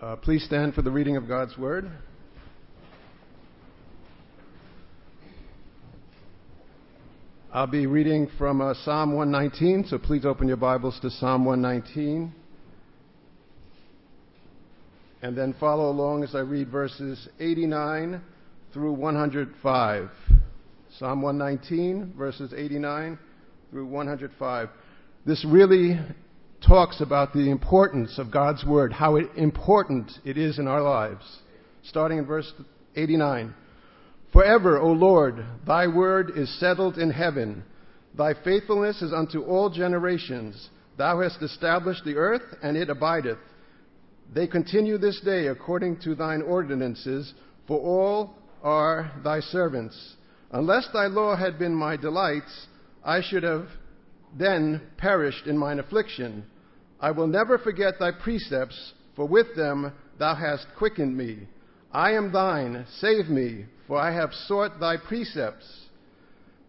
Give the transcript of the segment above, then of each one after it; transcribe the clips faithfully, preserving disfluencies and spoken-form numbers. Uh, please stand for the reading of God's Word. I'll be reading from uh, Psalm one nineteen, so please open your Bibles to Psalm one nineteen. And then follow along as I read verses eighty-nine through one hundred five. Psalm one nineteen, verses eighty-nine through one hundred five. This really talks about the importance of God's Word, how important it is in our lives. Starting in verse eighty-nine. Forever, O Lord, thy word is settled in heaven. Thy faithfulness is unto all generations. Thou hast established the earth, and it abideth. They continue this day according to thine ordinances, for all are thy servants. Unless thy law had been my delights, I should have then perished in mine affliction. I will never forget thy precepts, for with them thou hast quickened me. I am thine, save me, for I have sought thy precepts.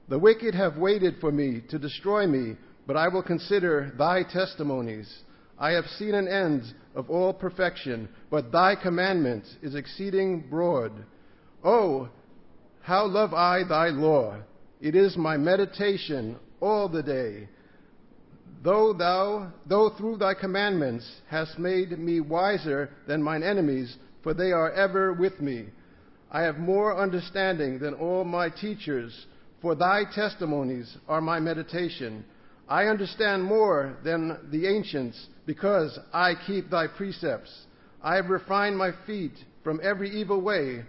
The wicked have waited for me to destroy me, but I will consider thy testimonies. I have seen an end of all perfection, but thy commandment is exceeding broad. Oh, how love I thy law! It is my meditation all the day. Though thou, though through thy commandments hast made me wiser than mine enemies, for they are ever with me. I have more understanding than all my teachers, for thy testimonies are my meditation. I understand more than the ancients, because I keep thy precepts. I have refined my feet from every evil way,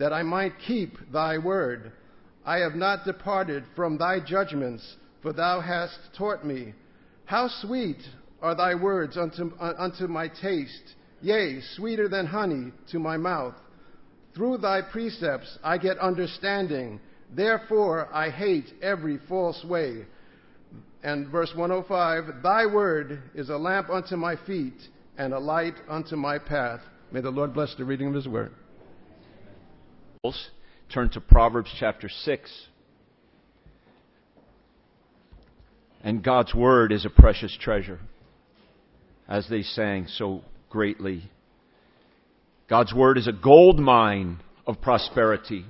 that I might keep thy word. I have not departed from thy judgments, for thou hast taught me. How sweet are thy words unto, uh, unto my taste, yea, sweeter than honey to my mouth. Through thy precepts I get understanding, therefore I hate every false way. And verse one oh five, thy word is a lamp unto my feet and a light unto my path. May the Lord bless the reading of his word. Turn to Proverbs chapter six. And God's word is a precious treasure, as they sang so greatly. God's word is a gold mine of prosperity.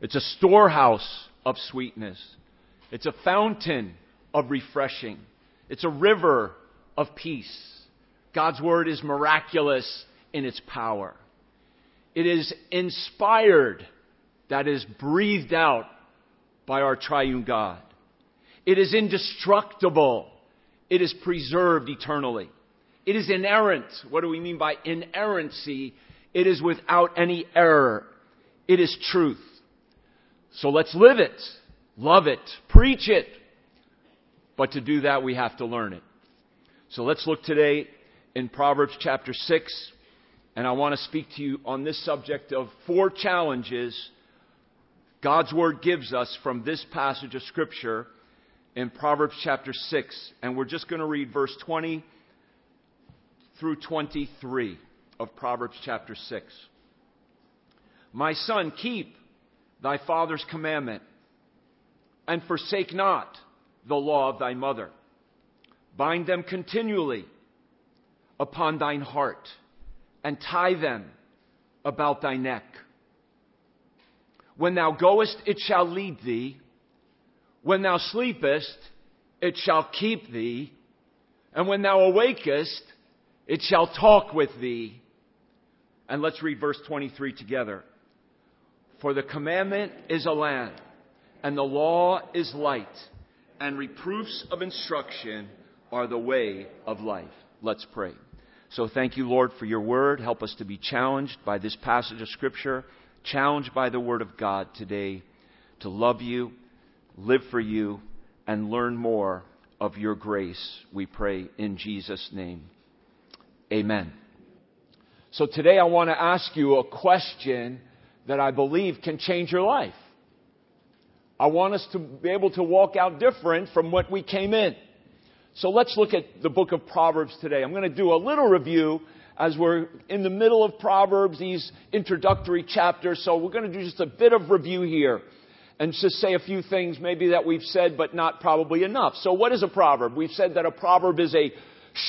It's a storehouse of sweetness. It's a fountain of refreshing. It's a river of peace. God's word is miraculous in its power. It is inspired, that is breathed out by our triune God. It is indestructible. It is preserved eternally. It is inerrant. What do we mean by inerrancy? It is without any error. It is truth. So let's live it, love it, preach it. But to do that, we have to learn it. So let's look today in Proverbs chapter six. And I want to speak to you on this subject of four challenges God's word gives us from this passage of Scripture in Proverbs chapter six. And we're just going to read verse twenty through twenty-three of Proverbs chapter six. My son, keep thy father's commandment, and forsake not the law of thy mother. Bind them continually upon thine heart, and tie them about thy neck. When thou goest, it shall lead thee. When thou sleepest, it shall keep thee. And when thou awakest, it shall talk with thee. And let's read verse twenty-three together. For the commandment is a lamp, and the law is light, and reproofs of instruction are the way of life. Let's pray. So thank you, Lord, for your word. Help us to be challenged by this passage of Scripture, challenged by the word of God today, to love you, live for you, and learn more of your grace, we pray in Jesus' name. Amen. So today I want to ask you a question that I believe can change your life. I want us to be able to walk out different from what we came in. So let's look at the book of Proverbs today. I'm going to do a little review as we're in the middle of Proverbs, these introductory chapters. So we're going to do just a bit of review here and just say a few things maybe that we've said, but not probably enough. So what is a proverb? We've said that a proverb is a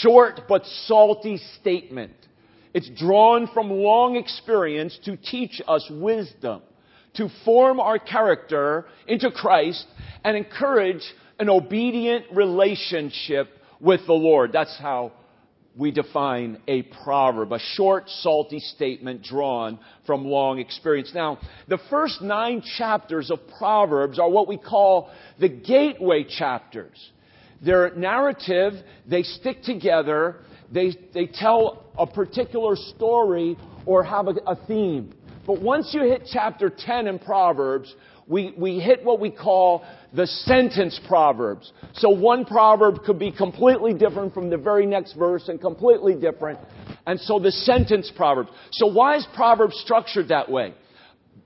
short but salty statement. It's drawn from long experience to teach us wisdom, to form our character into Christ and encourage an obedient relationship with the Lord. That's how we define a proverb, a short, salty statement drawn from long experience. Now, the first nine chapters of Proverbs are what we call the gateway chapters. They're narrative, they stick together, they, they tell a particular story or have a, a theme. But once you hit chapter ten in Proverbs, we, we hit what we call the sentence Proverbs. So one proverb could be completely different from the very next verse and completely different. And so the sentence Proverbs. So why is Proverbs structured that way?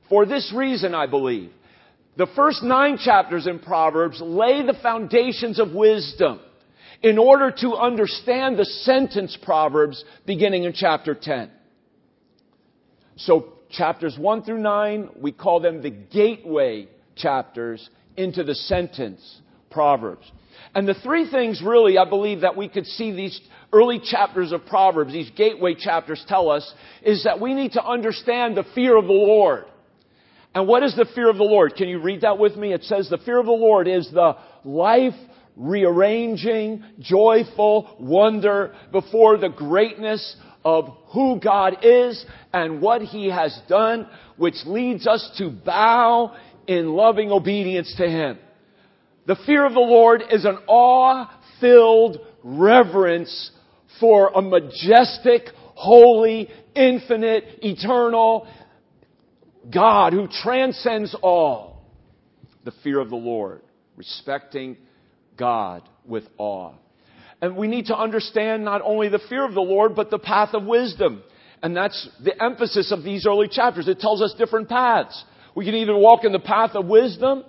For this reason, I believe. The first nine chapters in Proverbs lay the foundations of wisdom in order to understand the sentence Proverbs beginning in chapter ten. So chapters one through nine, we call them the gateway chapters into the sentence Proverbs. And the three things really, I believe, that we could see these early chapters of Proverbs, these gateway chapters tell us, is that we need to understand the fear of the Lord. And what is the fear of the Lord? Can you read that with me? It says the fear of the Lord is the life rearranging, joyful wonder before the greatness of who God is and what He has done, which leads us to bow in loving obedience to Him. The fear of the Lord is an awe-filled reverence for a majestic, holy, infinite, eternal God who transcends all. The fear of the Lord, respecting God with awe. And we need to understand not only the fear of the Lord, but the path of wisdom. And that's the emphasis of these early chapters. It tells us different paths. We can either walk in the path of wisdom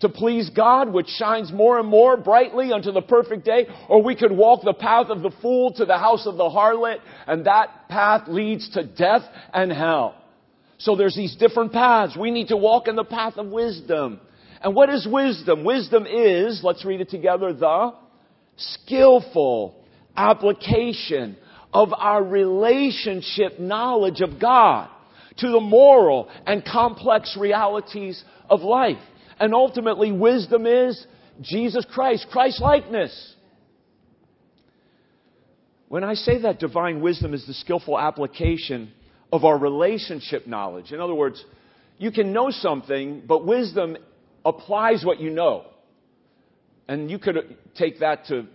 to please God, which shines more and more brightly unto the perfect day, or we could walk the path of the fool to the house of the harlot, and that path leads to death and hell. So there's these different paths. We need to walk in the path of wisdom. And what is wisdom? Wisdom is, let's read it together, the skillful application of our relationship knowledge of God to the moral and complex realities of life. And ultimately, wisdom is Jesus Christ, Christ-likeness. When I say that divine wisdom is the skillful application of our relationship knowledge, in other words, you can know something, but wisdom applies what you know. And you could take that to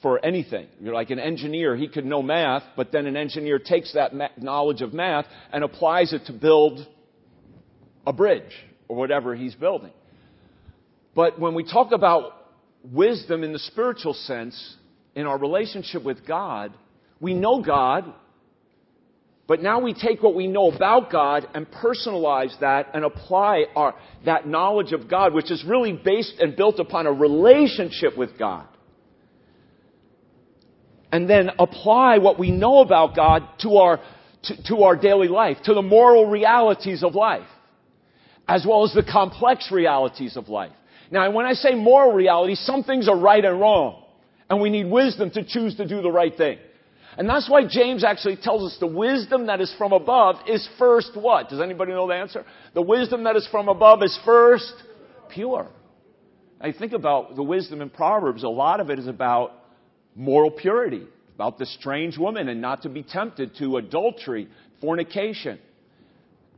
for anything. You're like an engineer. He could know math, but then an engineer takes that ma- knowledge of math and applies it to build a bridge or whatever he's building. But when we talk about wisdom in the spiritual sense, in our relationship with God, we know God, but now we take what we know about God and personalize that and apply our, that knowledge of God, which is really based and built upon a relationship with God. And then apply what we know about God to our, to, to our daily life, to the moral realities of life, as well as the complex realities of life. Now, when I say moral reality, some things are right and wrong, and we need wisdom to choose to do the right thing. And that's why James actually tells us the wisdom that is from above is first what? Does anybody know the answer? The wisdom that is from above is first pure. I think about the wisdom in Proverbs. A lot of it is about moral purity, about the strange woman and not to be tempted to adultery, fornication.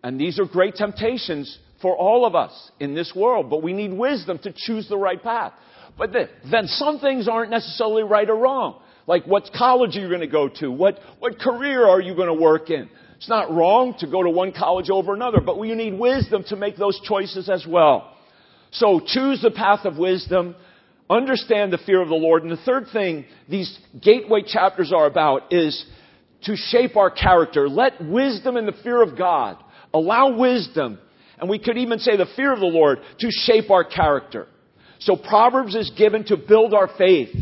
And these are great temptations for all of us in this world. But we need wisdom to choose the right path. But then some things aren't necessarily right or wrong. Like what college are you going to go to? What what career are you going to work in? It's not wrong to go to one college over another, but you need wisdom to make those choices as well. So choose the path of wisdom. Understand the fear of the Lord. And the third thing these gateway chapters are about is to shape our character. Let wisdom and the fear of God, allow wisdom, and we could even say the fear of the Lord, to shape our character. So Proverbs is given to build our faith,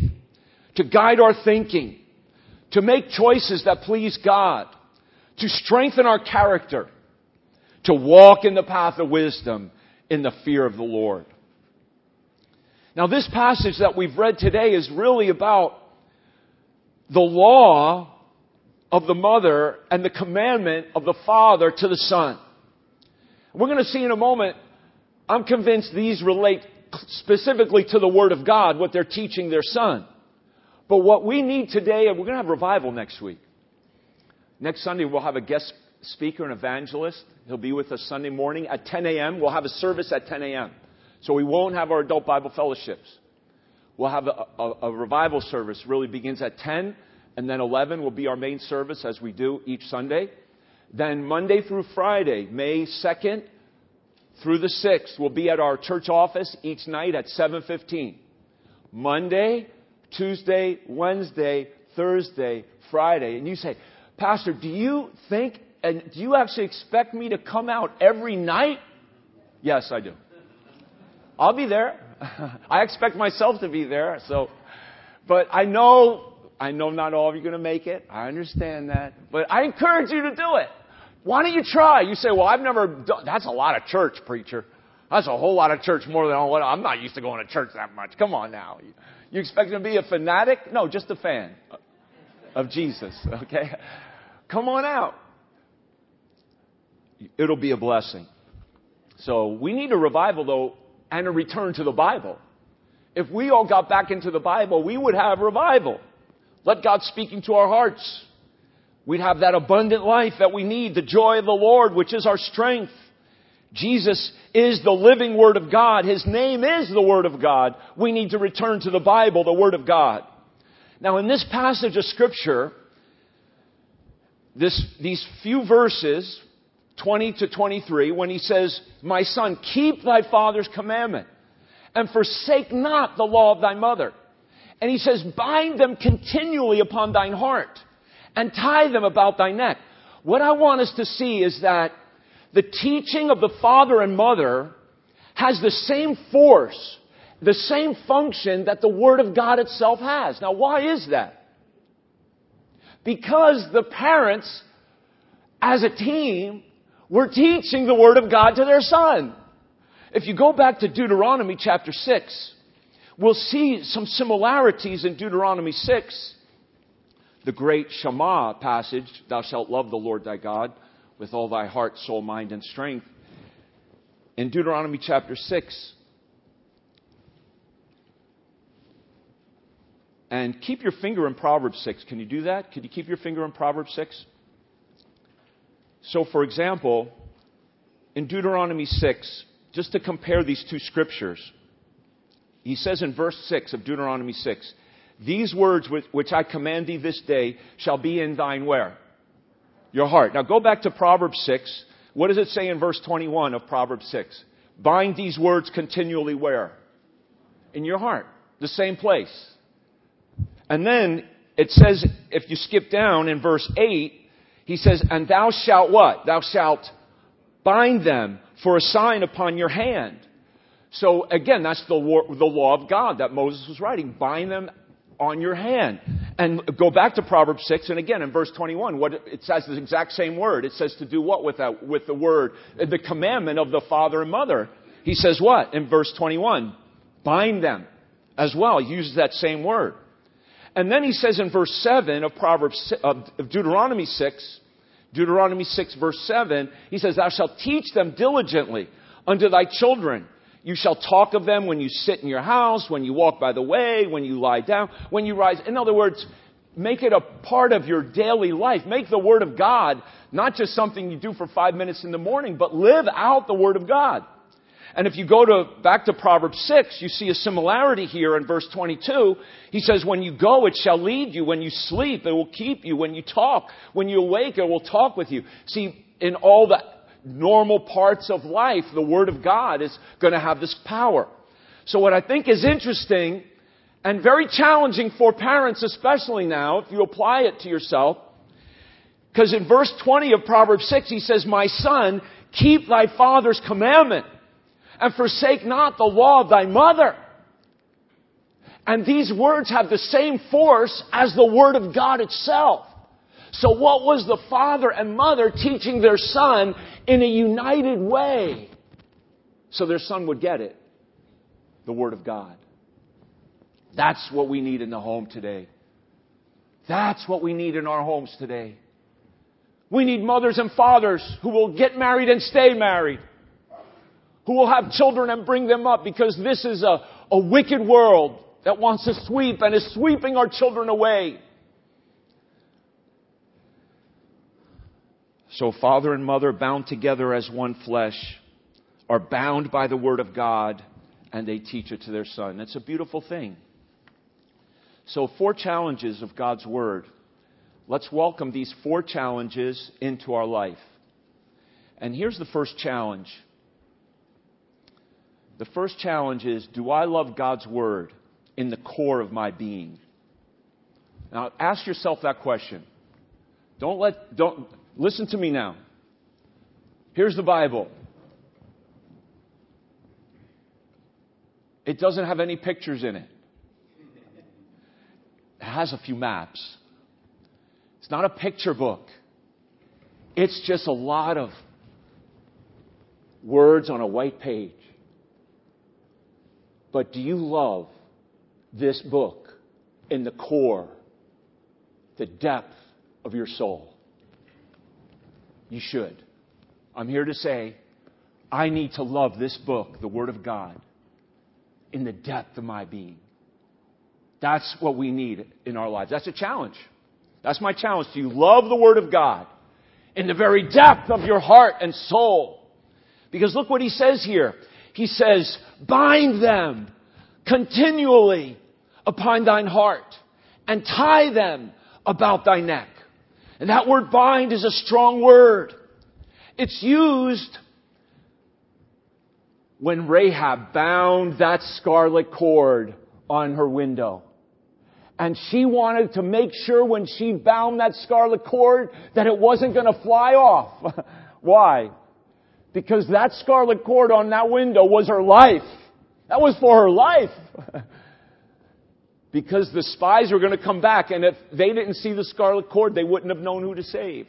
to guide our thinking, to make choices that please God, to strengthen our character, to walk in the path of wisdom in the fear of the Lord. Now, this passage that we've read today is really about the law of the mother and the commandment of the father to the son. We're going to see in a moment, I'm convinced these relate specifically to the Word of God, what they're teaching their son. But what we need today, and we're going to have revival next week. Next Sunday, we'll have a guest speaker, an evangelist. He'll be with us Sunday morning at ten a.m. We'll have a service at ten a.m. So we won't have our adult Bible fellowships. We'll have a, a, a revival service, really begins at ten, and then eleven will be our main service as we do each Sunday. Then Monday through Friday, May second through the sixth, we'll be at our church office each night at seven fifteen. Monday, Tuesday, Wednesday, Thursday, Friday. And you say, Pastor, do you think and do you actually expect me to come out every night? Yes, I do. I'll be there. I expect myself to be there. So, but I know, I know not all of you are going to make it. I understand that. But I encourage you to do it. Why don't you try? You say, well, I've never done. That's a lot of church, preacher. That's a whole lot of church, more than what I'm not used to going to church that much. Come on now. You expect me to be a fanatic? No, just a fan of Jesus. Okay. Come on out. It'll be a blessing. So we need a revival, though, and a return to the Bible. If we all got back into the Bible, we would have revival. Let God speak into our hearts. We'd have that abundant life that we need, the joy of the Lord, which is our strength. Jesus is the living Word of God. His name is the Word of God. We need to return to the Bible, the Word of God. Now, in this passage of Scripture, this, these few verses, twenty to twenty-three, when he says, my son, keep thy father's commandment and forsake not the law of thy mother. And he says, bind them continually upon thine heart and tie them about thy neck. What I want us to see is that the teaching of the father and mother has the same force, the same function that the Word of God itself has. Now, why is that? Because the parents, as a team, we're teaching the Word of God to their son. If you go back to Deuteronomy chapter six, we'll see some similarities in Deuteronomy six. The great Shema passage, thou shalt love the Lord thy God with all thy heart, soul, mind, and strength. In Deuteronomy chapter six, and keep your finger in Proverbs six. Can you do that? Can you keep your finger in Proverbs six? So, for example, in Deuteronomy six, just to compare these two scriptures, he says in verse six of Deuteronomy six, these words which I command thee this day shall be in thine where? Your heart. Now, go back to Proverbs six. What does it say in verse twenty-one of Proverbs six? Bind these words continually where? In your heart. The same place. And then it says, if you skip down in verse eight, he says, and thou shalt what? Thou shalt bind them for a sign upon your hand. So again, that's the law, the law of God that Moses was writing. Bind them on your hand. And go back to Proverbs six. And again, in verse twenty-one, what it says the exact same word. It says to do what with that, with the word, the commandment of the father and mother. He says what? In verse twenty-one, bind them as well. He uses that same word. And then he says in verse seven of Proverbs, of Deuteronomy six, Deuteronomy six, verse seven, he says, thou shalt teach them diligently unto thy children. You shall talk of them when you sit in your house, when you walk by the way, when you lie down, when you rise. In other words, make it a part of your daily life. Make the Word of God not just something you do for five minutes in the morning, but live out the Word of God. And if you go to back to Proverbs six, you see a similarity here in verse twenty-two. He says, when you go, it shall lead you. When you sleep, it will keep you. When you talk, when you awake, it will talk with you. See, in all the normal parts of life, the Word of God is going to have this power. So what I think is interesting and very challenging for parents, especially now, if you apply it to yourself, because in verse twenty of Proverbs six, he says, my son, keep thy father's commandment. And forsake not the law of thy mother. And these words have the same force as the Word of God itself. So what was the father and mother teaching their son in a united way? So their son would get it. The Word of God. That's what we need in the home today. That's what we need in our homes today. We need mothers and fathers who will get married and stay married, who will have children and bring them up, because this is a, a wicked world that wants to sweep and is sweeping our children away. So father and mother, bound together as one flesh, are bound by the word of God, and they teach it to their son. It's a beautiful thing. So four challenges of God's word. Let's welcome these four challenges into our life. And here's the first challenge. The first challenge is, do I love God's word in the core of my being? Now, ask yourself that question. Don't let, don't, listen to me now. Here's the Bible. It doesn't have any pictures in it. It has a few maps. It's not a picture book. It's just a lot of words on a white page. But do you love this book in the core, the depth of your soul? You should. I'm here to say, I need to love this book, the Word of God, in the depth of my being. That's what we need in our lives. That's a challenge. That's my challenge to you. Love the Word of God in the very depth of your heart and soul. Because look what he says here. He says, bind them continually upon thine heart and tie them about thy neck. And that word bind is a strong word. It's used when Rahab bound that scarlet cord on her window. And she wanted to make sure when she bound that scarlet cord that it wasn't going to fly off. Why? Because that scarlet cord on that window was her life. That was for her life. Because the spies were going to come back, and if they didn't see the scarlet cord, they wouldn't have known who to save.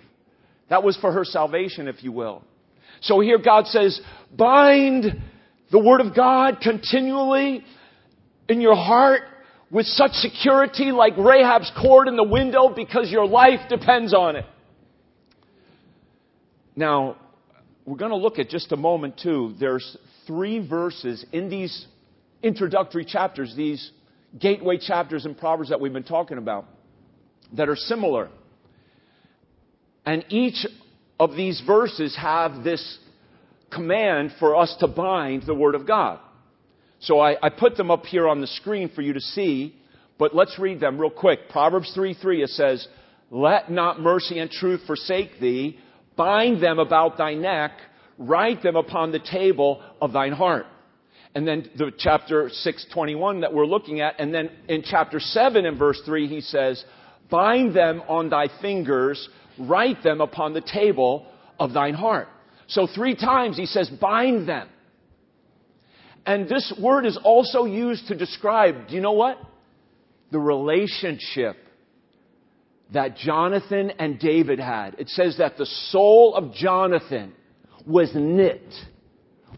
That was for her salvation, if you will. So here God says, bind the Word of God continually in your heart, with such security like Rahab's cord in the window, because your life depends on it. Now, we're going to look at just a moment too. There's three verses in these introductory chapters, these gateway chapters in Proverbs that we've been talking about, that are similar. And each of these verses have this command for us to bind the Word of God. So I, I put them up here on the screen for you to see, but let's read them real quick. Proverbs three three, it says, let not mercy and truth forsake thee. Bind them about thy neck. Write them upon the table of thine heart. And then the chapter six twenty-one that we're looking at. And then in chapter seven and verse three, he says, bind them on thy fingers. Write them upon the table of thine heart. So three times he says, bind them. And this word is also used to describe, do you know what? The relationship that Jonathan and David had. It says that the soul of Jonathan was knit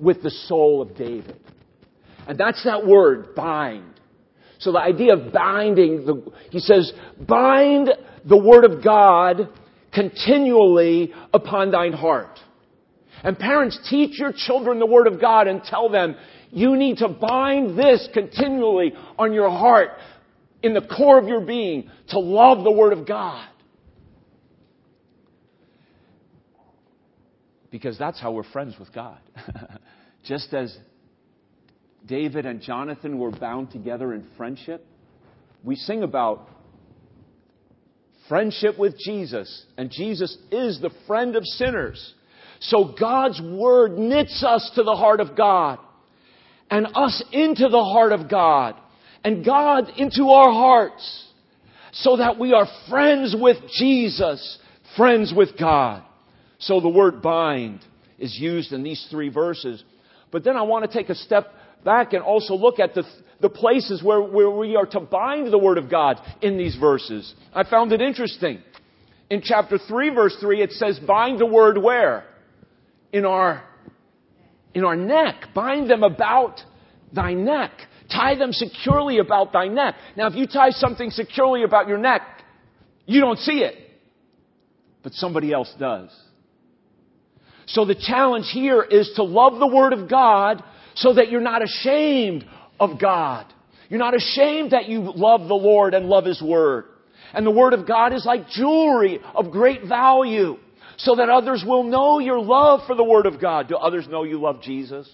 with the soul of David. And that's that word, bind. So the idea of binding, the, he says, bind the Word of God continually upon thine heart. And parents, teach your children the Word of God and tell them, you need to bind this continually on your heart, in the core of your being, to love the Word of God. Because that's how we're friends with God. Just as David and Jonathan were bound together in friendship, we sing about friendship with Jesus, and Jesus is the friend of sinners. So God's Word knits us to the heart of God, and us into the heart of God, and God into our hearts, so that we are friends with Jesus, friends with God. So the word bind is used in these three verses. But then I want to take a step back and also look at the, the places where, where we are to bind the Word of God in these verses. I found it interesting. In chapter three, verse three, it says, bind the word where? In our In our neck. Bind them about thy neck. Tie them securely about thy neck. Now, if you tie something securely about your neck, You don't see it, but somebody else does. So the challenge here is to love the Word of God so that you're not ashamed of God. You're not ashamed that you love the Lord and love His Word. And the Word of God is like jewelry of great value so that others will know your love for the Word of God. Do others know you love Jesus?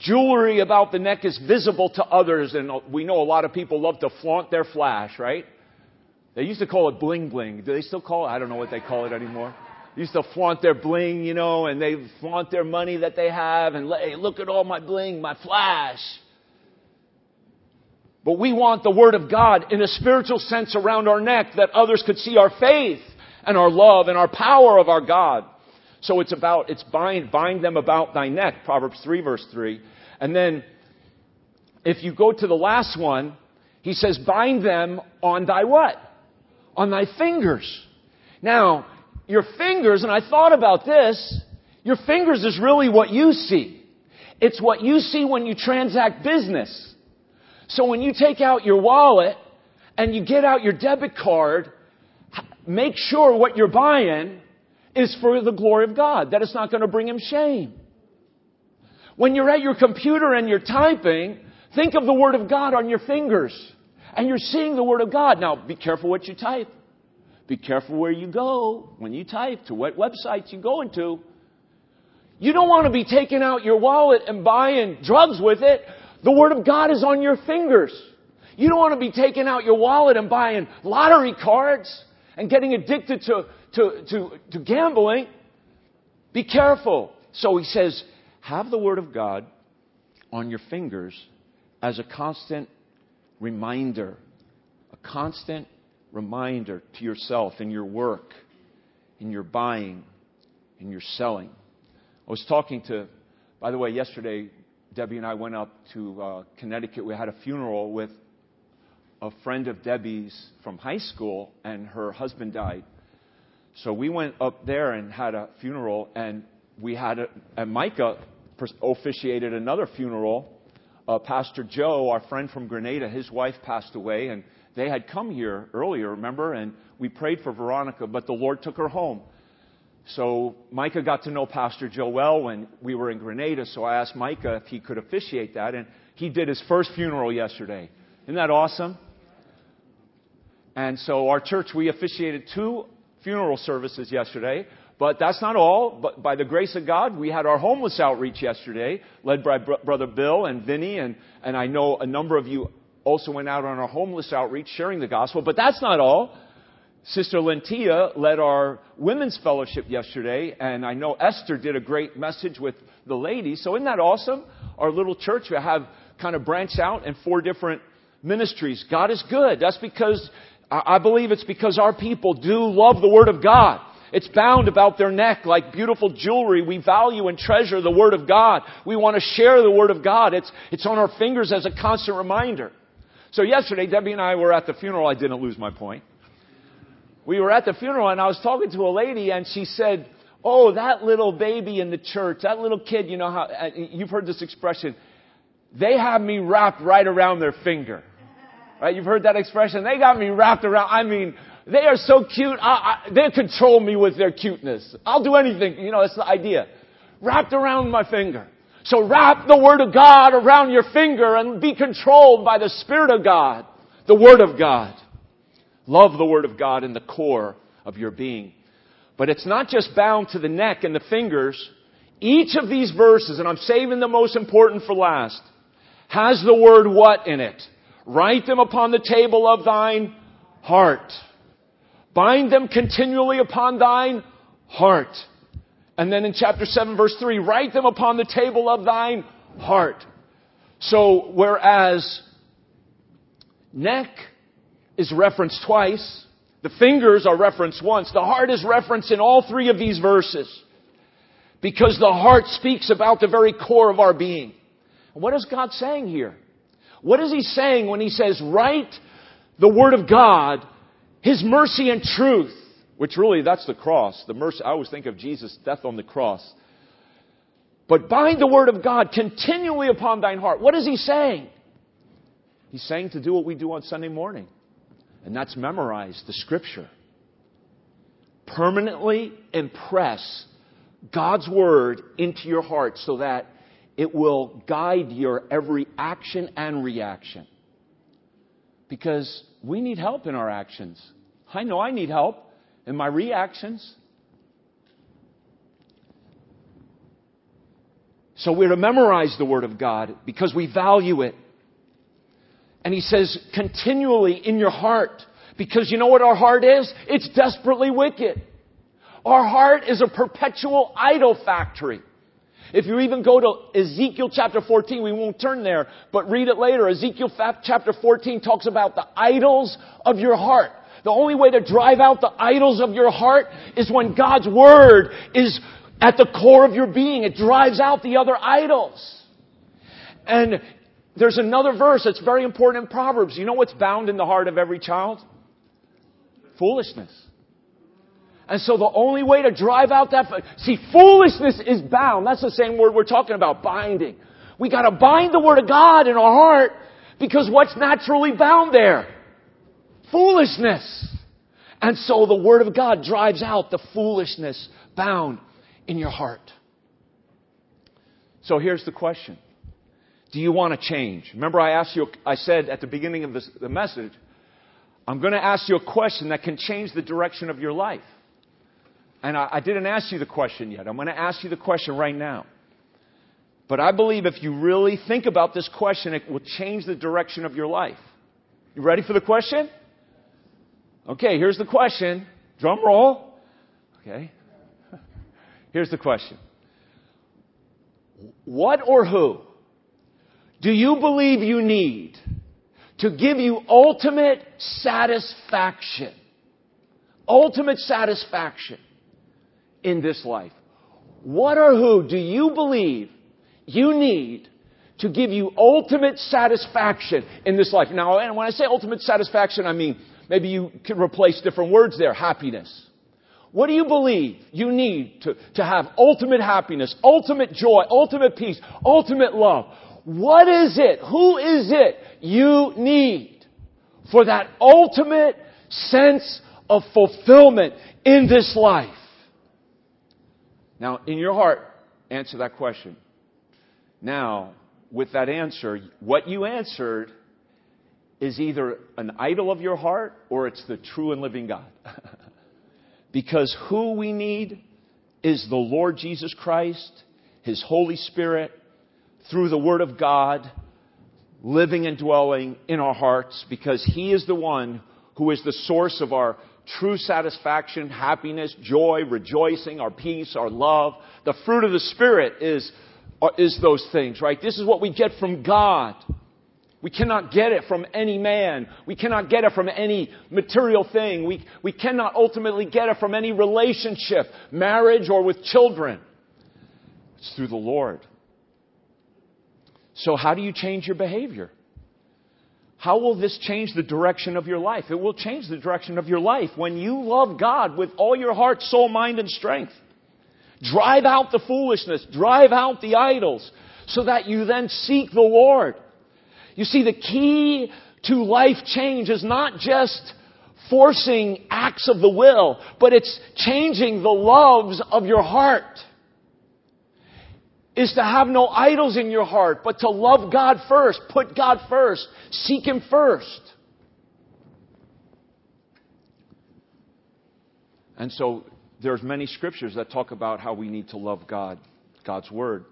Jewelry about the neck is visible to others, and we know a lot of people love to flaunt their flash, right? They used to call it bling bling. Do they still call it? I don't know what they call it anymore. They used to flaunt their bling, you know, and they flaunt their money that they have, and hey, look at all my bling, my flash. But we want the Word of God in a spiritual sense around our neck that others could see our faith and our love and our power of our God. So it's about, it's bind, bind them about thy neck, Proverbs three, verse three. And then if you go to the last one, he says, bind them on thy what? On thy fingers. Now, your fingers, and I thought about this, your fingers is really what you see. It's what you see when you transact business. So when you take out your wallet and you get out your debit card, make sure what you're buying is for the glory of God, that it's not going to bring Him shame. When you're at your computer and you're typing, think of the Word of God on your fingers, and you're seeing the Word of God. Now, be careful what you type. Be careful where you go when you type, to what websites you go into. You don't want to be taking out your wallet and buying drugs with it. The Word of God is on your fingers. You don't want to be taking out your wallet and buying lottery cards and getting addicted to, to, to, to gambling. Be careful. So he says, have the Word of God on your fingers as a constant reminder, a constant reminder to yourself in your work, in your buying, in your selling. I was talking to, by the way, yesterday, Debbie and I went up to uh, Connecticut. We had a funeral with a friend of Debbie's from high school, and her husband died. So we went up there and had a funeral, and we had a, and Micah officiated another funeral. Uh, Pastor Joe, our friend from Grenada, his wife passed away, and they had come here earlier, remember? And we prayed for Veronica, but the Lord took her home. So Micah got to know Pastor Joe well when we were in Grenada, so I asked Micah if he could officiate that, and he did his first funeral yesterday. Isn't that awesome? And so our church, we officiated two funeral services yesterday, but that's not all. But by the grace of God, we had our homeless outreach yesterday, led by br- Brother Bill and Vinny, and, and I know a number of you also went out on our homeless outreach sharing the gospel, but that's not all. Sister Lentia led our women's fellowship yesterday, and I know Esther did a great message with the ladies. So isn't that awesome? Our little church, we have kind of branched out in four different ministries. God is good. That's because, I believe it's because our people do love the Word of God. It's bound about their neck like beautiful jewelry. We value and treasure the Word of God. We want to share the Word of God. It's, it's on our fingers as a constant reminder. So yesterday, Debbie and I were at the funeral. I didn't lose my point. We were at the funeral, and I was talking to a lady, and she said, oh, that little baby in the church, that little kid, you know how, you've heard this expression, they have me wrapped right around their finger. Right? You've heard that expression? They got me wrapped around. I mean, they are so cute. I, I, they control me with their cuteness. I'll do anything. You know, that's the idea. Wrapped around my finger. So wrap the Word of God around your finger and be controlled by the Spirit of God, the Word of God. Love the Word of God in the core of your being. But it's not just bound to the neck and the fingers. Each of these verses, and I'm saving the most important for last, has the word what in it? Write them upon the table of thine heart. Bind them continually upon thine heart. And then in chapter seven, verse three, write them upon the table of thine heart. So whereas neck is referenced twice, the fingers are referenced once, the heart is referenced in all three of these verses, because the heart speaks about the very core of our being. What is God saying here? What is He saying when He says, write the Word of God, His mercy and truth, which really that's the cross, the mercy. I always think of Jesus' death on the cross. But bind the Word of God continually upon thine heart. What is He saying? He's saying to do what we do on Sunday morning. and that's memorize the scripture. Permanently impress God's word into your heart so that it will guide your every action and reaction. Because we need help in our actions. I know I need help in my reactions. So we're to memorize the Word of God because we value it. And he says, continually in your heart. Because you know what our heart is? It's desperately wicked. Our heart is a perpetual idol factory. If you even go to Ezekiel chapter fourteen, we won't turn there, but read it later. Ezekiel chapter fourteen talks about the idols of your heart. The only way to drive out the idols of your heart is when God's Word is at the core of your being. It drives out the other idols. And there's another verse that's very important in Proverbs. You know what's bound in the heart of every child? Foolishness. And so the only way to drive out that... See, foolishness is bound. That's the same word we're talking about, binding. We got to bind the Word of God in our heart because what's naturally bound there? Foolishness. And so the Word of God drives out the foolishness bound in your heart. So here's the question. Do you want to change? Remember I asked you, I said at the beginning of this, the message, I'm going to ask you a question that can change the direction of your life. And I, I didn't ask you the question yet. I'm going to ask you the question right now. But I believe if you really think about this question, it will change the direction of your life. You ready for the question? Okay, here's the question. Drum roll. Okay. Here's the question. What or who do you believe you need to give you ultimate satisfaction? Ultimate satisfaction in this life. What or who do you believe you need to give you ultimate satisfaction in this life? Now, and when I say ultimate satisfaction, I mean maybe you can replace different words there. Happiness. What do you believe you need to, to have ultimate happiness, ultimate joy, ultimate peace, ultimate love? What is it? Who is it you need for that ultimate sense of fulfillment in this life? Now, in your heart, answer that question. Now, with that answer, what you answered is either an idol of your heart or it's the true and living God. Because who we need is the Lord Jesus Christ, His Holy Spirit, through the Word of God, living and dwelling in our hearts, because He is the one who is the source of our true satisfaction, happiness, joy, rejoicing, our peace, our love. The fruit of the Spirit is, is those things, right? This is what we get from God. We cannot get it from any man. We cannot get it from any material thing. We, we cannot ultimately get it from any relationship, marriage or with children. It's through the Lord. So how do you change your behavior? How will this change the direction of your life? It will change the direction of your life when you love God with all your heart, soul, mind, and strength. Drive out the foolishness. Drive out the idols so that you then seek the Lord. You see, the key to life change is not just forcing acts of the will, but it's changing the loves of your heart. Is to have no idols in your heart, but to love God first, put God first, seek Him first. And so there's many scriptures that talk about how we need to love God, God's Word.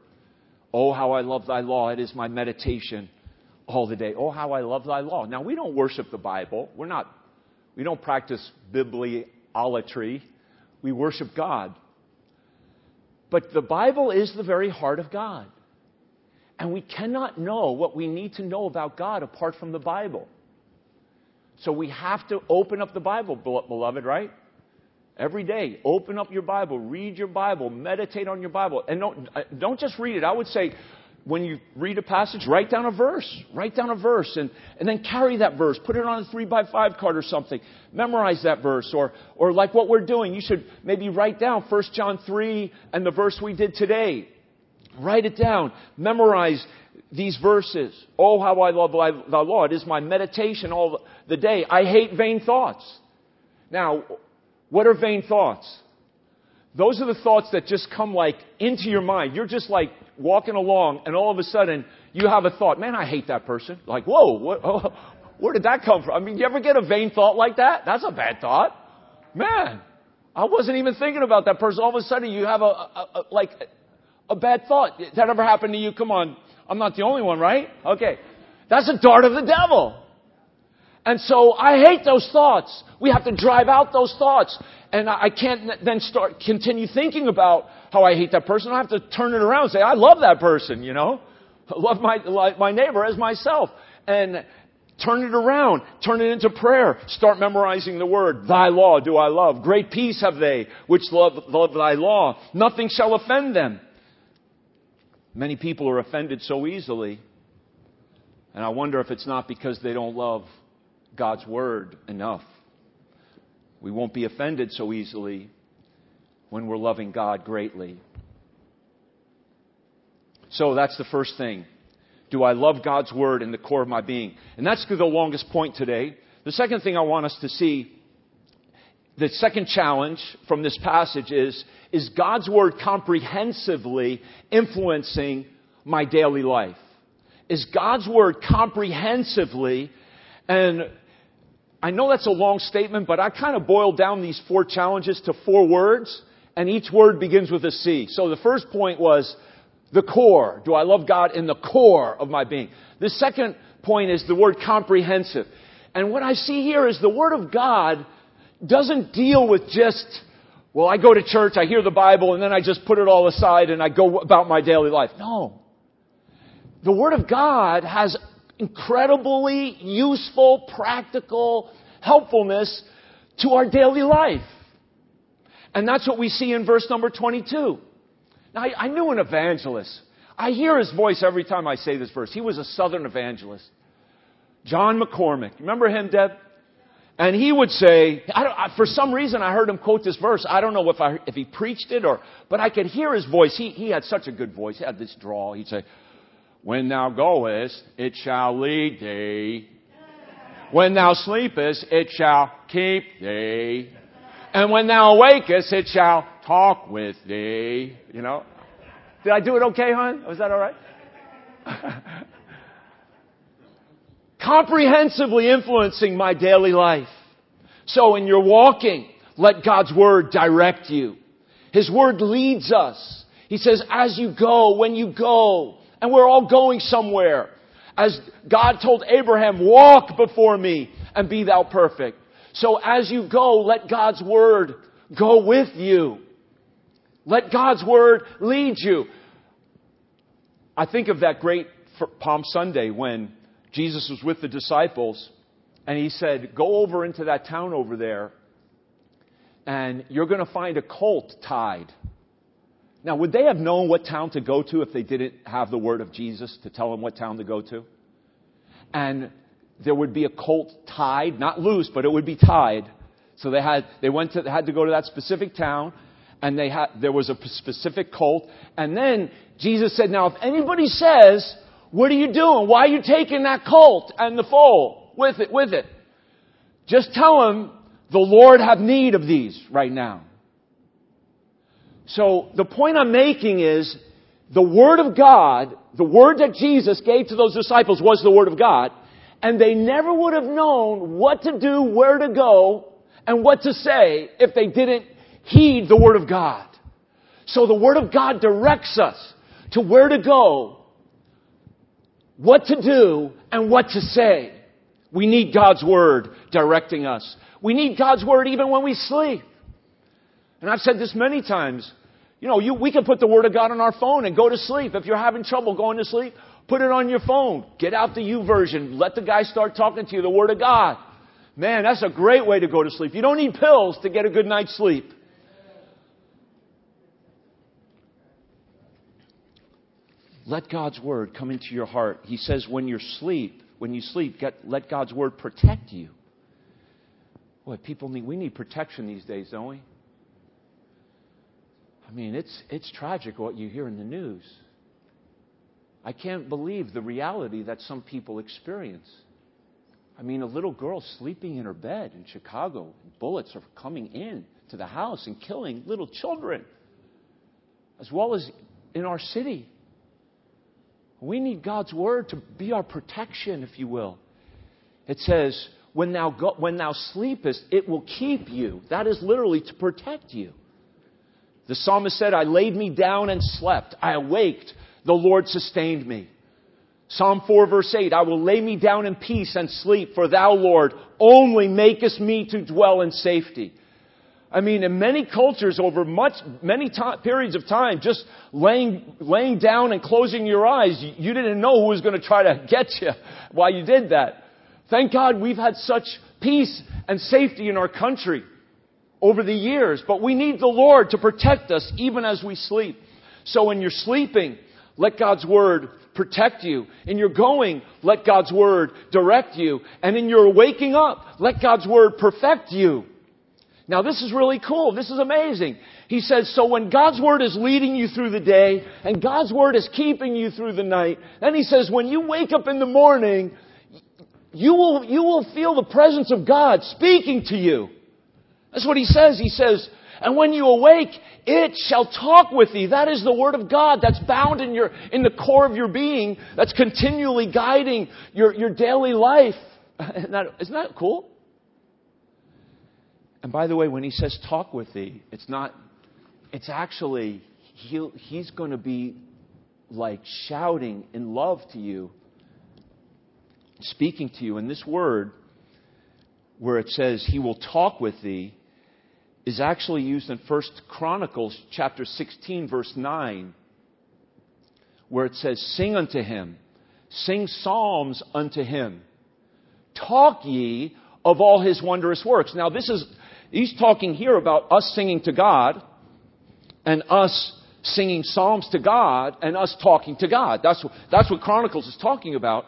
Oh, how I love thy law. It is my meditation all the day. Oh, how I love thy law. Now, we don't worship the Bible. We're not, we don't practice bibliolatry. We worship God. But the Bible is the very heart of God. And we cannot know what we need to know about God apart from the Bible. So we have to open up the Bible, beloved, right? Every day, open up your Bible, read your Bible, meditate on your Bible. And don't, don't just read it. I would say, when you read a passage, write down a verse. Write down a verse and, and then carry that verse. Put it on a three by five card or something. Memorize that verse. Or, or like what we're doing, you should maybe write down First John three and the verse we did today. Write it down. Memorize these verses. Oh, how I love thy law. It is my meditation all the day. I hate vain thoughts. Now, what are vain thoughts? Those are the thoughts that just come like into your mind. You're just like walking along and all of a sudden you have a thought. Man, I hate that person. Like, whoa, what, oh, where did that come from? I mean, you ever get a vain thought like that? That's a bad thought. Man, I wasn't even thinking about that person. All of a sudden you have a, a, a like a bad thought. That ever happened to you? Come on. I'm not the only one, right? Okay. That's a dart of the devil. And so I hate those thoughts. We have to drive out those thoughts. And I can't then start, continue thinking about how I hate that person. I have to turn it around and say, I love that person, you know. I love my, like my neighbor as myself. And turn it around. Turn it into prayer. Start memorizing the word. Thy law do I love. Great peace have they which love, love thy law. Nothing shall offend them. Many people are offended so easily. And I wonder if it's not because they don't love God's word enough. We won't be offended so easily when we're loving God greatly. So that's the first thing. Do I love God's word in the core of my being? And that's the longest point today. The second thing I want us to see, the second challenge from this passage is, is God's word comprehensively influencing my daily life? Is God's word comprehensively, and I know that's a long statement, but I kind of boiled down these four challenges to four words, and each word begins with a C. So the first point was the core. Do I love God in the core of my being? The second point is the word comprehensive. And what I see here is the word of God doesn't deal with just, well, I go to church, I hear the Bible, and then I just put it all aside and I go about my daily life. No. The Word of God has incredibly useful, practical helpfulness to our daily life. And that's what we see in verse number twenty-two. Now, I, I knew an evangelist. I hear his voice every time I say this verse. He was a Southern evangelist. John McCormick. Remember him, Deb? And he would say, I don't, I, for some reason, I heard him quote this verse. I don't know if I, if he preached it or, but I could hear his voice. He, he had such a good voice. He had this drawl. He'd say, when thou goest, it shall lead thee. When thou sleepest, it shall keep thee. And when thou awakest, it shall talk with thee. You know, did I do it okay, hon? Was that all right? Comprehensively influencing my daily life. So in your walking, let God's word direct you. His word leads us. He says, as you go, when you go, and we're all going somewhere. As God told Abraham, walk before me and be thou perfect. So as you go, let God's word go with you. Let God's word lead you. I think of that great Palm Sunday when Jesus was with the disciples and he said, go over into that town over there and you're going to find a colt tied. Now, would they have known what town to go to if they didn't have the word of Jesus to tell them what town to go to? And there would be a colt tied, not loose, but it would be tied. So they had they went to, had to go to that specific town and they had there was a specific colt. And then Jesus said, now, if anybody says, what are you doing? Why are you taking that colt and the foal with it, with it? Just tell him the Lord have need of these right now. So the point I'm making is the word of God, the word that Jesus gave to those disciples was the word of God. And they never would have known what to do, where to go, and what to say if they didn't heed the word of God. So the word of God directs us to where to go, what to do, and what to say. We need God's word directing us. We need God's word even when we sleep. And I've said this many times. You know, you, we can put the word of God on our phone and go to sleep. If you're having trouble going to sleep, put it on your phone. Get out the YouVersion. Let the guy start talking to you, the word of God. Man, that's a great way to go to sleep. You don't need pills to get a good night's sleep. Let God's word come into your heart. He says, when you sleep, when you sleep, get, let God's word protect you. Boy, people need, we need protection these days, don't we? I mean, it's, it's tragic what you hear in the news. I can't believe the reality that some people experience. I mean, a little girl sleeping in her bed in Chicago, and bullets are coming in to the house and killing little children, as well as in our city. We need God's word to be our protection, if you will. It says, when thou, go, when thou sleepest, it will keep you. That is literally to protect you. The psalmist said, I laid me down and slept. I awaked. The Lord sustained me. Psalm four, verse eight, I will lay me down in peace and sleep, for thou, Lord, only makest me to dwell in safety. I mean, in many cultures over much, many to- periods of time, just laying, laying down and closing your eyes, you, you didn't know who was going to try to get you while you did that. Thank God we've had such peace and safety in our country over the years, but we need the Lord to protect us even as we sleep. So when you're sleeping, let God's word protect you. In your going, let God's word direct you. And in your waking up, let God's word perfect you. Now, this is really cool. This is amazing. He says, so when God's word is leading you through the day and God's word is keeping you through the night, then he says, when you wake up in the morning, you will, you will feel the presence of God speaking to you. That's what he says. He says, and when you awake, it shall talk with thee. That is the word of God that's bound in your, in the core of your being, that's continually guiding your, your daily life. Isn't that, isn't that cool? And by the way, when he says talk with thee, it's not, it's actually, he'll, he's going to be like shouting in love to you, speaking to you. And this word, where it says he will talk with thee, is actually used in First Chronicles chapter sixteen, verse nine, where it says, sing unto him, sing psalms unto him, talk ye of all his wondrous works. Now this is, he's talking here about us singing to God and us singing psalms to God and us talking to God. That's, that's what Chronicles is talking about.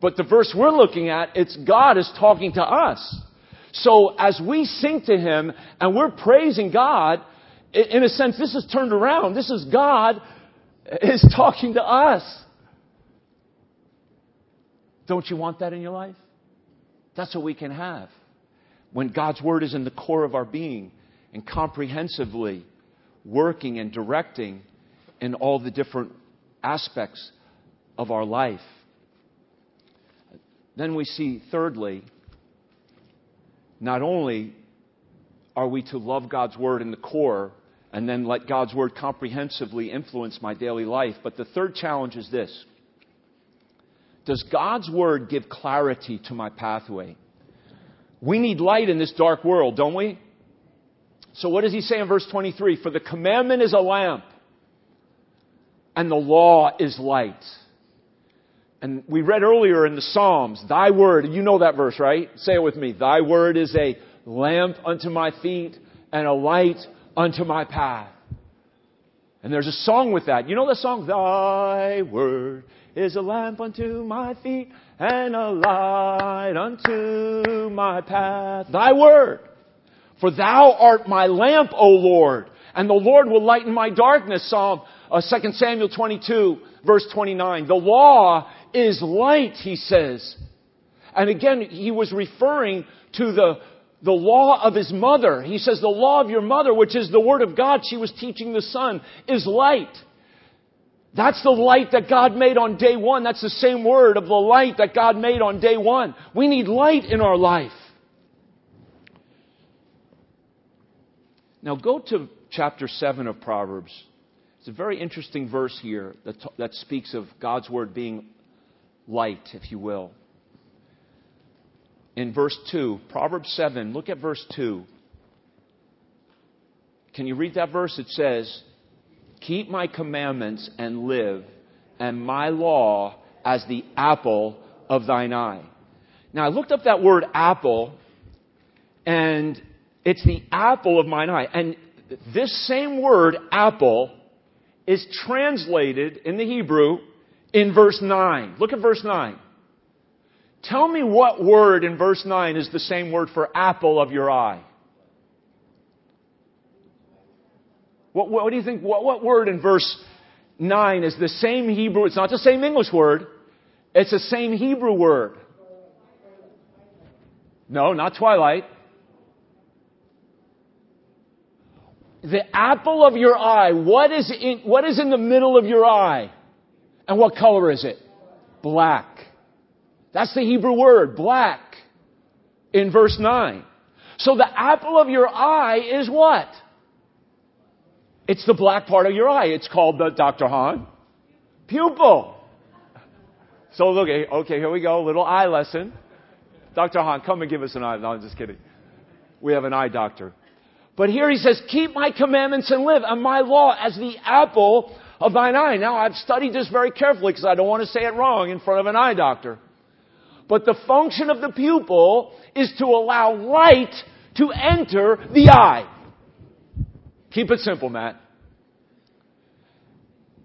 But the verse we're looking at, it's God is talking to us. So as we sing to him and we're praising God, in a sense, this is turned around. This is God is talking to us. Don't you want that in your life? That's what we can have. When God's word is in the core of our being and comprehensively working and directing in all the different aspects of our life. Then we see, thirdly, not only are we to love God's word in the core and then let God's word comprehensively influence my daily life, but the third challenge is this. Does God's word give clarity to my pathway? We need light in this dark world, don't we? So what does he say in verse twenty-three? For the commandment is a lamp and the law is light. And we read earlier in the Psalms, thy word, you know that verse, right? Say it with me. Thy word is a lamp unto my feet and a light unto my path. And there's a song with that. You know the song, thy word is a lamp unto my feet and a light unto my path. Thy word. For thou art my lamp, O Lord, and the Lord will lighten my darkness. Psalm, uh, Second Samuel twenty-two, verse twenty-nine. The law is light, he says. And again, he was referring to the, the law of his mother. He says, the law of your mother, which is the word of God she was teaching the son, is light. That's the light that God made on day one. That's the same word of the light that God made on day one. We need light in our life. Now go to chapter seven of Proverbs. It's a very interesting verse here that, that speaks of God's word being light, if you will. In verse two, Proverbs seven, look at verse two. Can you read that verse? It says, keep my commandments and live, and my law as the apple of thine eye. Now, I looked up that word apple, and it's the apple of mine eye. And this same word, apple, is translated in the Hebrew in verse nine. Look at verse nine. Tell me what word in verse nine is the same word for apple of your eye. What, what, what do you think? What, what word in verse nine is the same Hebrew. It's not the same English word. It's the same Hebrew word. No, not twilight. The apple of your eye. What is in, what is in the middle of your eye? And what color is it? Black. That's the Hebrew word, black, in verse nine. So the apple of your eye is what? It's the black part of your eye. It's called the, Doctor Hahn, pupil. So look, okay, here we go. Little eye lesson. Doctor Hahn, come and give us an eye. No, I'm just kidding. We have an eye doctor. But here he says, keep my commandments and live, and my law as the apple of thine eye. Now, I've studied this very carefully because I don't want to say it wrong in front of an eye doctor. But the function of the pupil is to allow light to enter the eye. Keep it simple, Matt.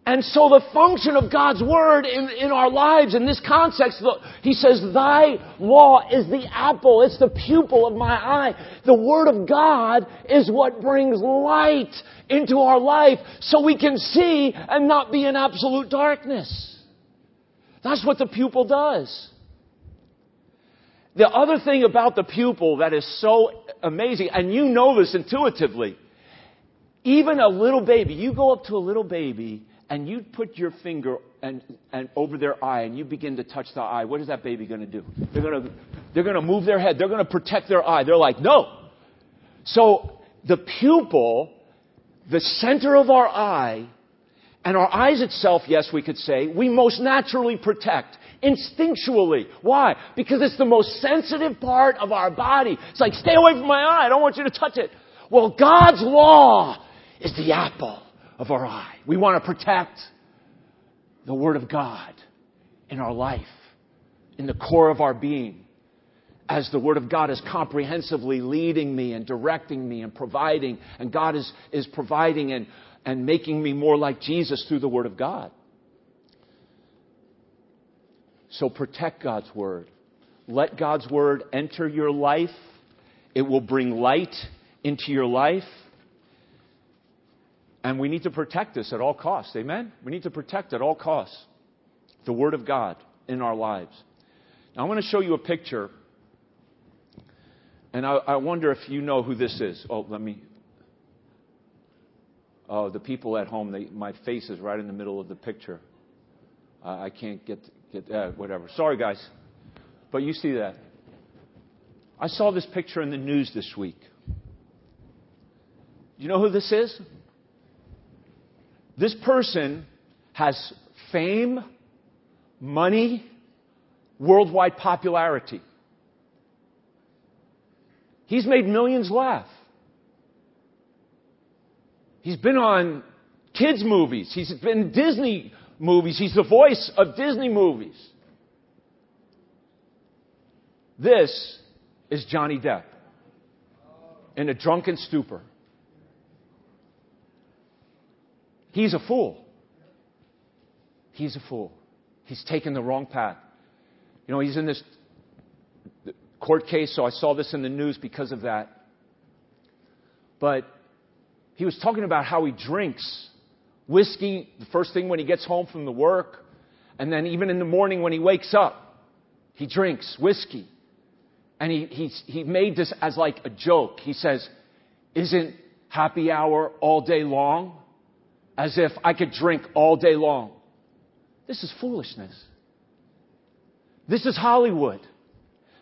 And so the function of God's word in, in our lives, in this context, look, he says, thy law is the apple. It's the pupil of my eye. The word of God is what brings light into our life so we can see and not be in absolute darkness. That's what the pupil does. The other thing about the pupil that is so amazing, and you know this intuitively, even a little baby, you go up to a little baby and you put your finger and, and over their eye and you begin to touch the eye. What is that baby going to do? They're going to they're going to move their head. They're going to protect their eye. They're like, no. So the pupil, the center of our eye, and our eyes itself, yes, we could say, we most naturally protect instinctually. Why? Because it's the most sensitive part of our body. It's like, stay away from my eye. I don't want you to touch it. Well, God's law is the apple of our eye. We want to protect the Word of God in our life, in the core of our being, as the Word of God is comprehensively leading me and directing me and providing, and God is, is providing and And making me more like Jesus through the Word of God. So protect God's Word. Let God's Word enter your life. It will bring light into your life. And we need to protect this at all costs. Amen? We need to protect at all costs the Word of God in our lives. Now, I want to show you a picture. And I, I wonder if you know who this is. Oh, let me... Oh, the people at home, they, my face is right in the middle of the picture. Uh, I can't get, get uh, whatever. Sorry, guys. But you see that. I saw this picture in the news this week. You know who this is? This person has fame, money, worldwide popularity. He's made millions laugh. He's been on kids' movies. He's been in Disney movies. He's the voice of Disney movies. This is Johnny Depp in a drunken stupor. He's a fool. He's a fool. He's taken the wrong path. You know, he's in this court case, so I saw this in the news because of that. But he was talking about how he drinks whiskey the first thing when he gets home from the work. And then even in the morning when he wakes up, he drinks whiskey. And he he, he made this as like a joke. He says, isn't happy hour all day long? As if I could drink all day long. This is foolishness. This is Hollywood.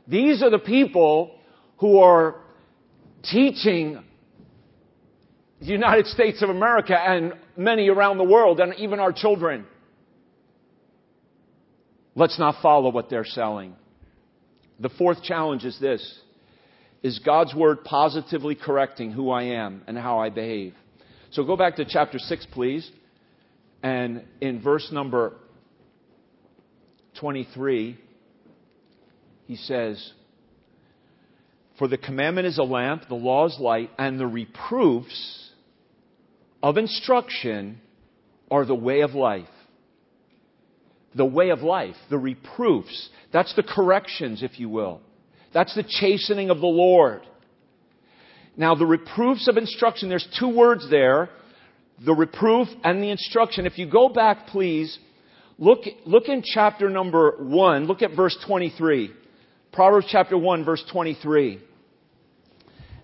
These are the people who are teaching the United States of America and many around the world and even our children. Let's not follow what they're selling. The fourth challenge is this. Is God's word positively correcting who I am and how I behave? So go back to chapter six, please. And in verse number twenty-three, he says, for the commandment is a lamp, the law is light, and the reproofs of instruction are the way of life. The way of life, the reproofs. That's the corrections, if you will. That's the chastening of the Lord. Now, the reproofs of instruction, there's two words there. the reproof and the instruction. If you go back, please, look, look in chapter number one. Look at verse twenty-three. Proverbs chapter one, verse twenty-three.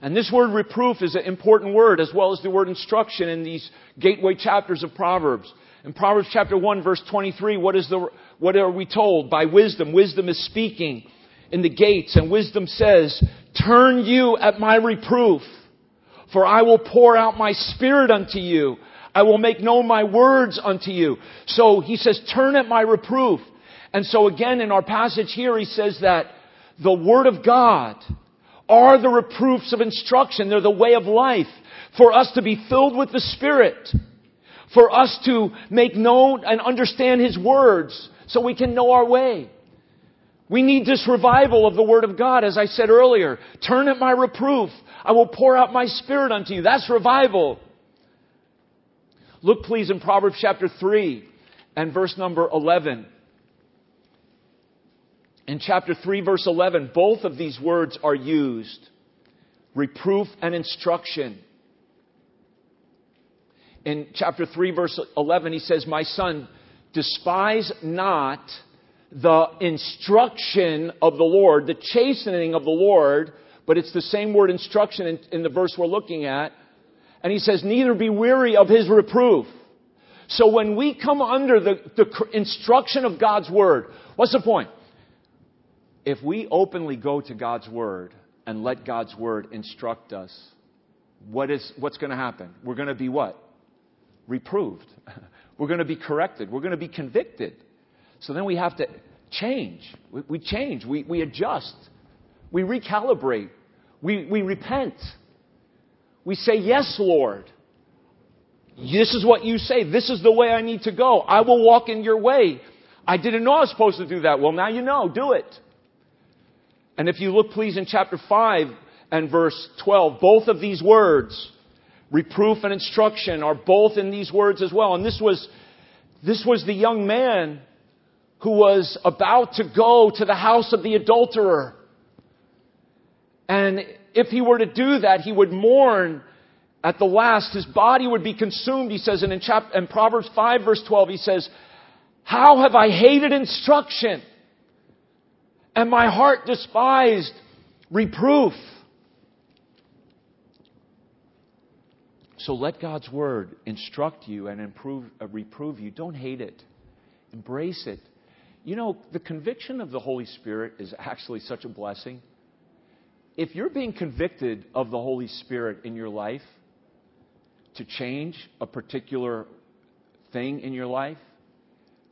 And this word reproof is an important word, as well as the word instruction in these gateway chapters of Proverbs. In Proverbs chapter one, verse twenty-three, what is the, what are we told? By wisdom. Wisdom is speaking in the gates, and wisdom says, turn you at my reproof, for I will pour out my spirit unto you. I will make known my words unto you. So he says, turn at my reproof. And so again, in our passage here, he says that the word of God are the reproofs of instruction. They're the way of life for us to be filled with the Spirit, for us to make known and understand His words so we can know our way. We need this revival of the Word of God, as I said earlier. Turn at my reproof. I will pour out my Spirit unto you. That's revival. Look, please, in Proverbs chapter three and verse number eleven. In chapter three, verse eleven, both of these words are used. Reproof and instruction. In chapter three, verse eleven, he says, my son, despise not the instruction of the Lord, the chastening of the Lord, but it's the same word instruction in, in the verse we're looking at. And he says, neither be weary of his reproof. So when we come under the, the instruction of God's word, what's the point? If we openly go to God's Word and let God's Word instruct us, what is, what's going to happen? We're going to be what? Reproved. We're going to be corrected. We're going to be convicted. So then we have to change. We, we change. We, we adjust. We recalibrate. We, we repent. We say, yes, Lord. This is what you say. This is the way I need to go. I will walk in your way. I didn't know I was supposed to do that. Well, now you know. Do it. And if you look, please, in chapter five and verse twelve, both of these words, reproof and instruction, are both in these words as well. And this was, this was the young man who was about to go to the house of the adulterer. And if he were to do that, he would mourn at the last. His body would be consumed, he says. And in, chapter, in Proverbs five, verse twelve, he says, how have I hated instruction? And my heart despised reproof. So let God's word instruct you and improve, uh, reprove you. Don't hate it. Embrace it. You know, the conviction of the Holy Spirit is actually such a blessing. If you're being convicted of the Holy Spirit in your life to change a particular thing in your life,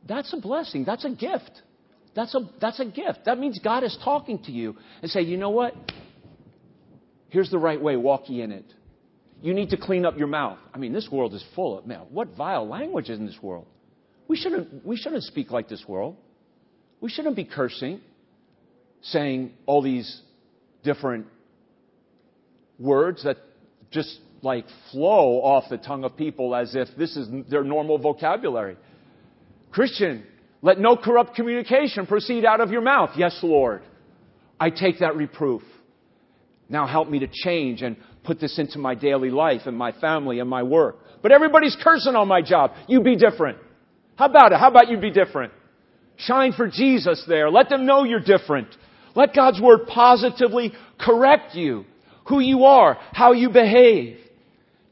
that's a blessing. That's a gift. That's a, that's a gift. That means God is talking to you and say, you know what? Here's the right way. Walk ye in it. You need to clean up your mouth. I mean, this world is full of, man, what vile language is in this world? We shouldn't, we shouldn't speak like this world. We shouldn't be cursing, saying all these different words that just like flow off the tongue of people as if this is their normal vocabulary. Christian, let no corrupt communication proceed out of your mouth. Yes, Lord, I take that reproof. Now help me to change and put this into my daily life and my family and my work. But everybody's cursing on my job. You be different. How about it? How about you be different? Shine for Jesus there. Let them know you're different. Let God's word positively correct you, who you are, how you behave.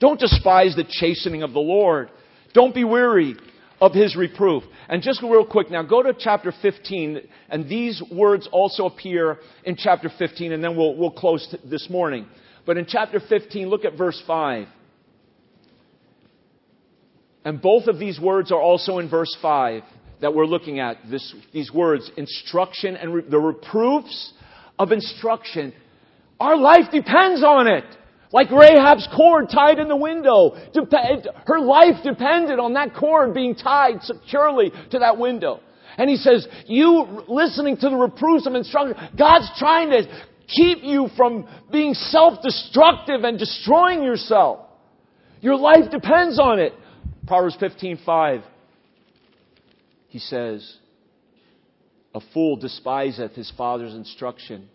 Don't despise the chastening of the Lord. Don't be weary of His reproof. And just real quick now, go to chapter fifteen, and these words also appear in chapter fifteen, and then we'll, we'll close t- this morning. But in chapter fifteen, look at verse five. And both of these words are also in verse five that we're looking at. This, these words, instruction and re- the reproofs of instruction. Our life depends on it. Like Rahab's cord tied in the window. Her life depended on that cord being tied securely to that window. And he says, you listening to the reproofs of instruction, God's trying to keep you from being self-destructive and destroying yourself. Your life depends on it. Proverbs fifteen five. He says, a fool despiseth his father's instruction,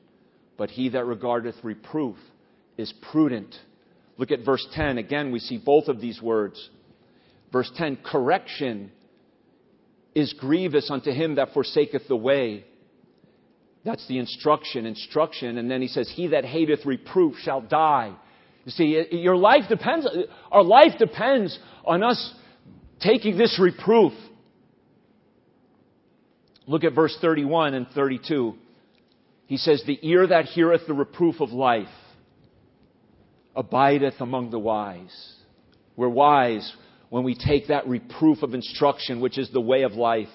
but he that regardeth reproof is prudent. Look at verse ten. Again, we see both of these words. Verse ten, correction is grievous unto him that forsaketh the way. That's the instruction, instruction. And then he says, he that hateth reproof shall die. You see, your life depends, our life depends on us taking this reproof. Look at verse thirty-one and thirty-two. He says, the ear that heareth the reproof of life abideth among the wise. We're wise when we take that reproof of instruction, which is the way of life.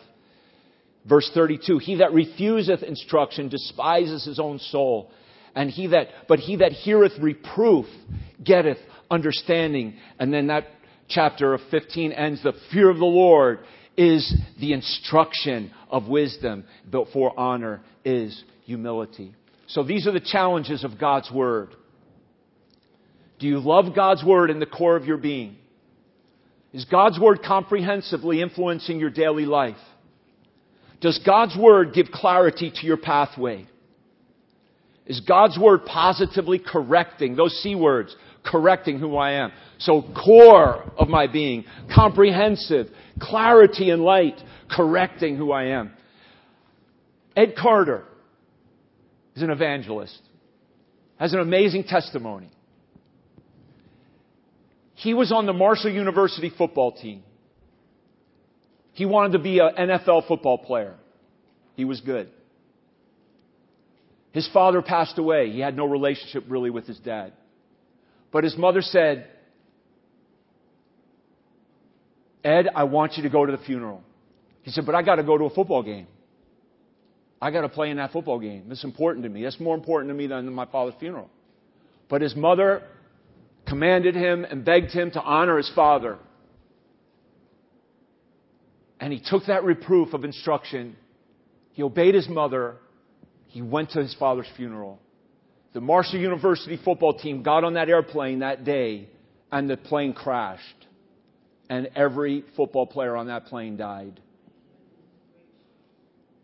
Verse thirty-two, he that refuseth instruction despises his own soul. And he that, but he that heareth reproof getteth understanding. And then that chapter of fifteen ends, the fear of the Lord is the instruction of wisdom, but for honor is humility. So these are the challenges of God's word. Do you love God's word in the core of your being? Is God's word comprehensively influencing your daily life? Does God's word give clarity to your pathway? Is God's word positively correcting, those C words, correcting who I am? So core of my being, comprehensive, clarity and light, correcting who I am. Ed Carter is an evangelist, has an amazing testimony. He was on the Marshall University football team. He wanted to be an N F L football player. He was good. His father passed away. He had no relationship really with his dad. But his mother said, Ed, I want you to go to the funeral. He said, but I got to go to a football game. I got to play in that football game. It's important to me. That's more important to me than my father's funeral. But his mother commanded him and begged him to honor his father. And he took that reproof of instruction. He obeyed his mother. He went to his father's funeral. The Marshall University football team got on that airplane that day, and the plane crashed. And every football player on that plane died.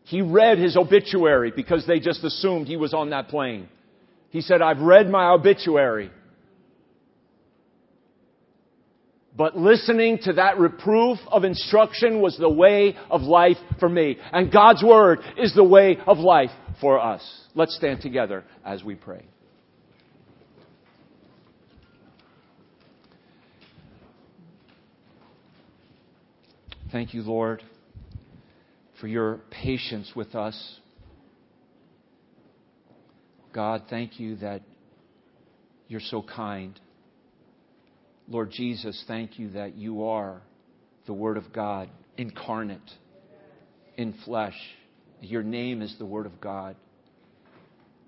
He read his obituary because they just assumed he was on that plane. He said, I've read my obituary. But listening to that reproof of instruction was the way of life for me. And God's word is the way of life for us. Let's stand together as we pray. Thank you, Lord, for your patience with us. God, thank you that you're so kind. Lord Jesus, thank you that you are the Word of God incarnate in flesh. Your name is the Word of God.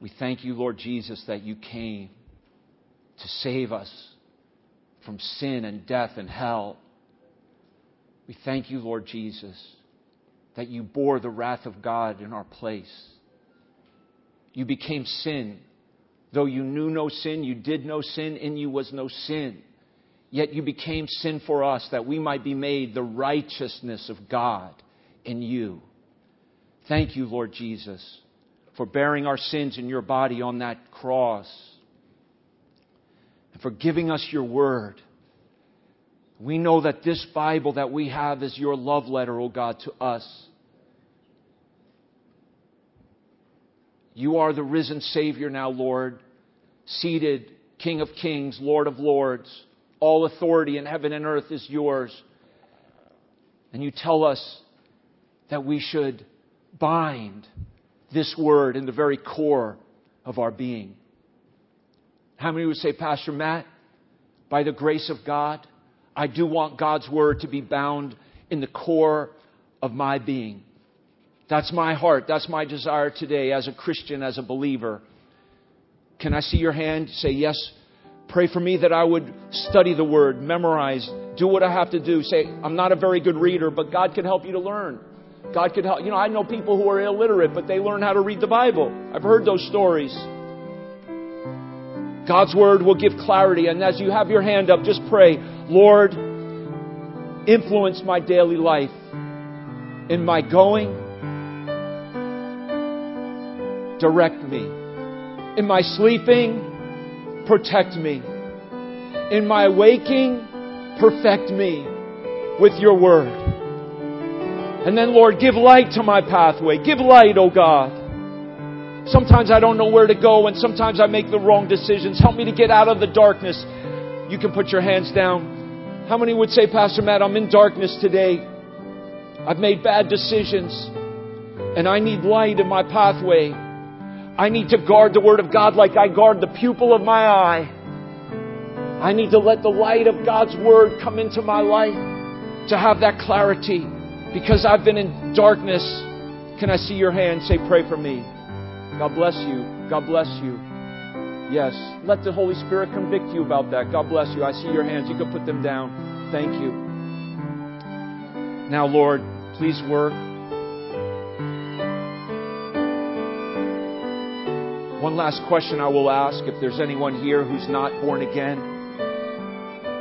We thank you, Lord Jesus, that you came to save us from sin and death and hell. We thank you, Lord Jesus, that you bore the wrath of God in our place. You became sin. Though you knew no sin, you did no sin, in you was no sin. Yet you became sin for us that we might be made the righteousness of God in you. Thank you, Lord Jesus, for bearing our sins in your body on that cross and for giving us your word. We know that this Bible that we have is your love letter, O God, to us. You are the risen Savior now, Lord, seated King of Kings, Lord of Lords. All authority in heaven and earth is yours. And you tell us that we should bind this word in the very core of our being. How many would say, Pastor Matt, by the grace of God, I do want God's word to be bound in the core of my being. That's my heart. That's my desire today as a Christian, as a believer. Can I see your hand? Say yes. Pray for me that I would study the word, memorize, do what I have to do. Say, I'm not a very good reader, but God can help you to learn. God can help. You know, I know people who are illiterate, but they learn how to read the Bible. I've heard those stories. God's word will give clarity. And as you have your hand up, just pray, Lord, influence my daily life in my going. Direct me in my sleeping. Protect me. In my waking, perfect me. with your word. And then, Lord, give light to my pathway. Give light, oh God. Sometimes I don't know where to go, and sometimes I make the wrong decisions. Help me to get out of the darkness. You can put your hands down. How many would say, Pastor Matt, I'm in darkness today. I've made bad decisions, and I need light in my pathway. I need to guard the Word of God like I guard the pupil of my eye. I need to let the light of God's Word come into my life to have that clarity because I've been in darkness. Can I see your hand? Say, pray for me. God bless you. God bless you. Yes. Let the Holy Spirit convict you about that. God bless you. I see your hands. You can put them down. Thank you. Now, Lord, please work. One last question I will ask if there's anyone here who's not born again.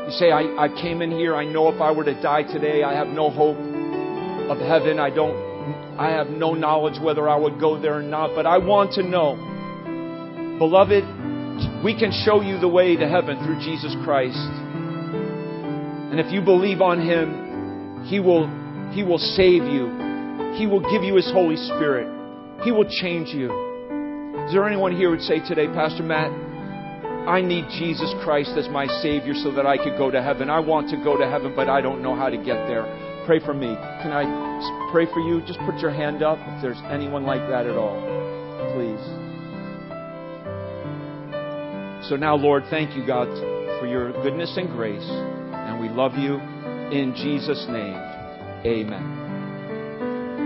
You say, I, I came in here, I know if I were to die today, I have no hope of heaven. I don't, I have no knowledge whether I would go there or not, but I want to know. Beloved, we can show you the way to heaven through Jesus Christ. And if you believe on Him, He will, He will save you. He will give you His Holy Spirit. He will change you. Is there anyone here who would say today, Pastor Matt, I need Jesus Christ as my Savior so that I could go to heaven. I want to go to heaven, but I don't know how to get there. Pray for me. Can I pray for you? Just put your hand up if there's anyone like that at all. Please. So now, Lord, thank you, God, for your goodness and grace. And we love you in Jesus' name. Amen.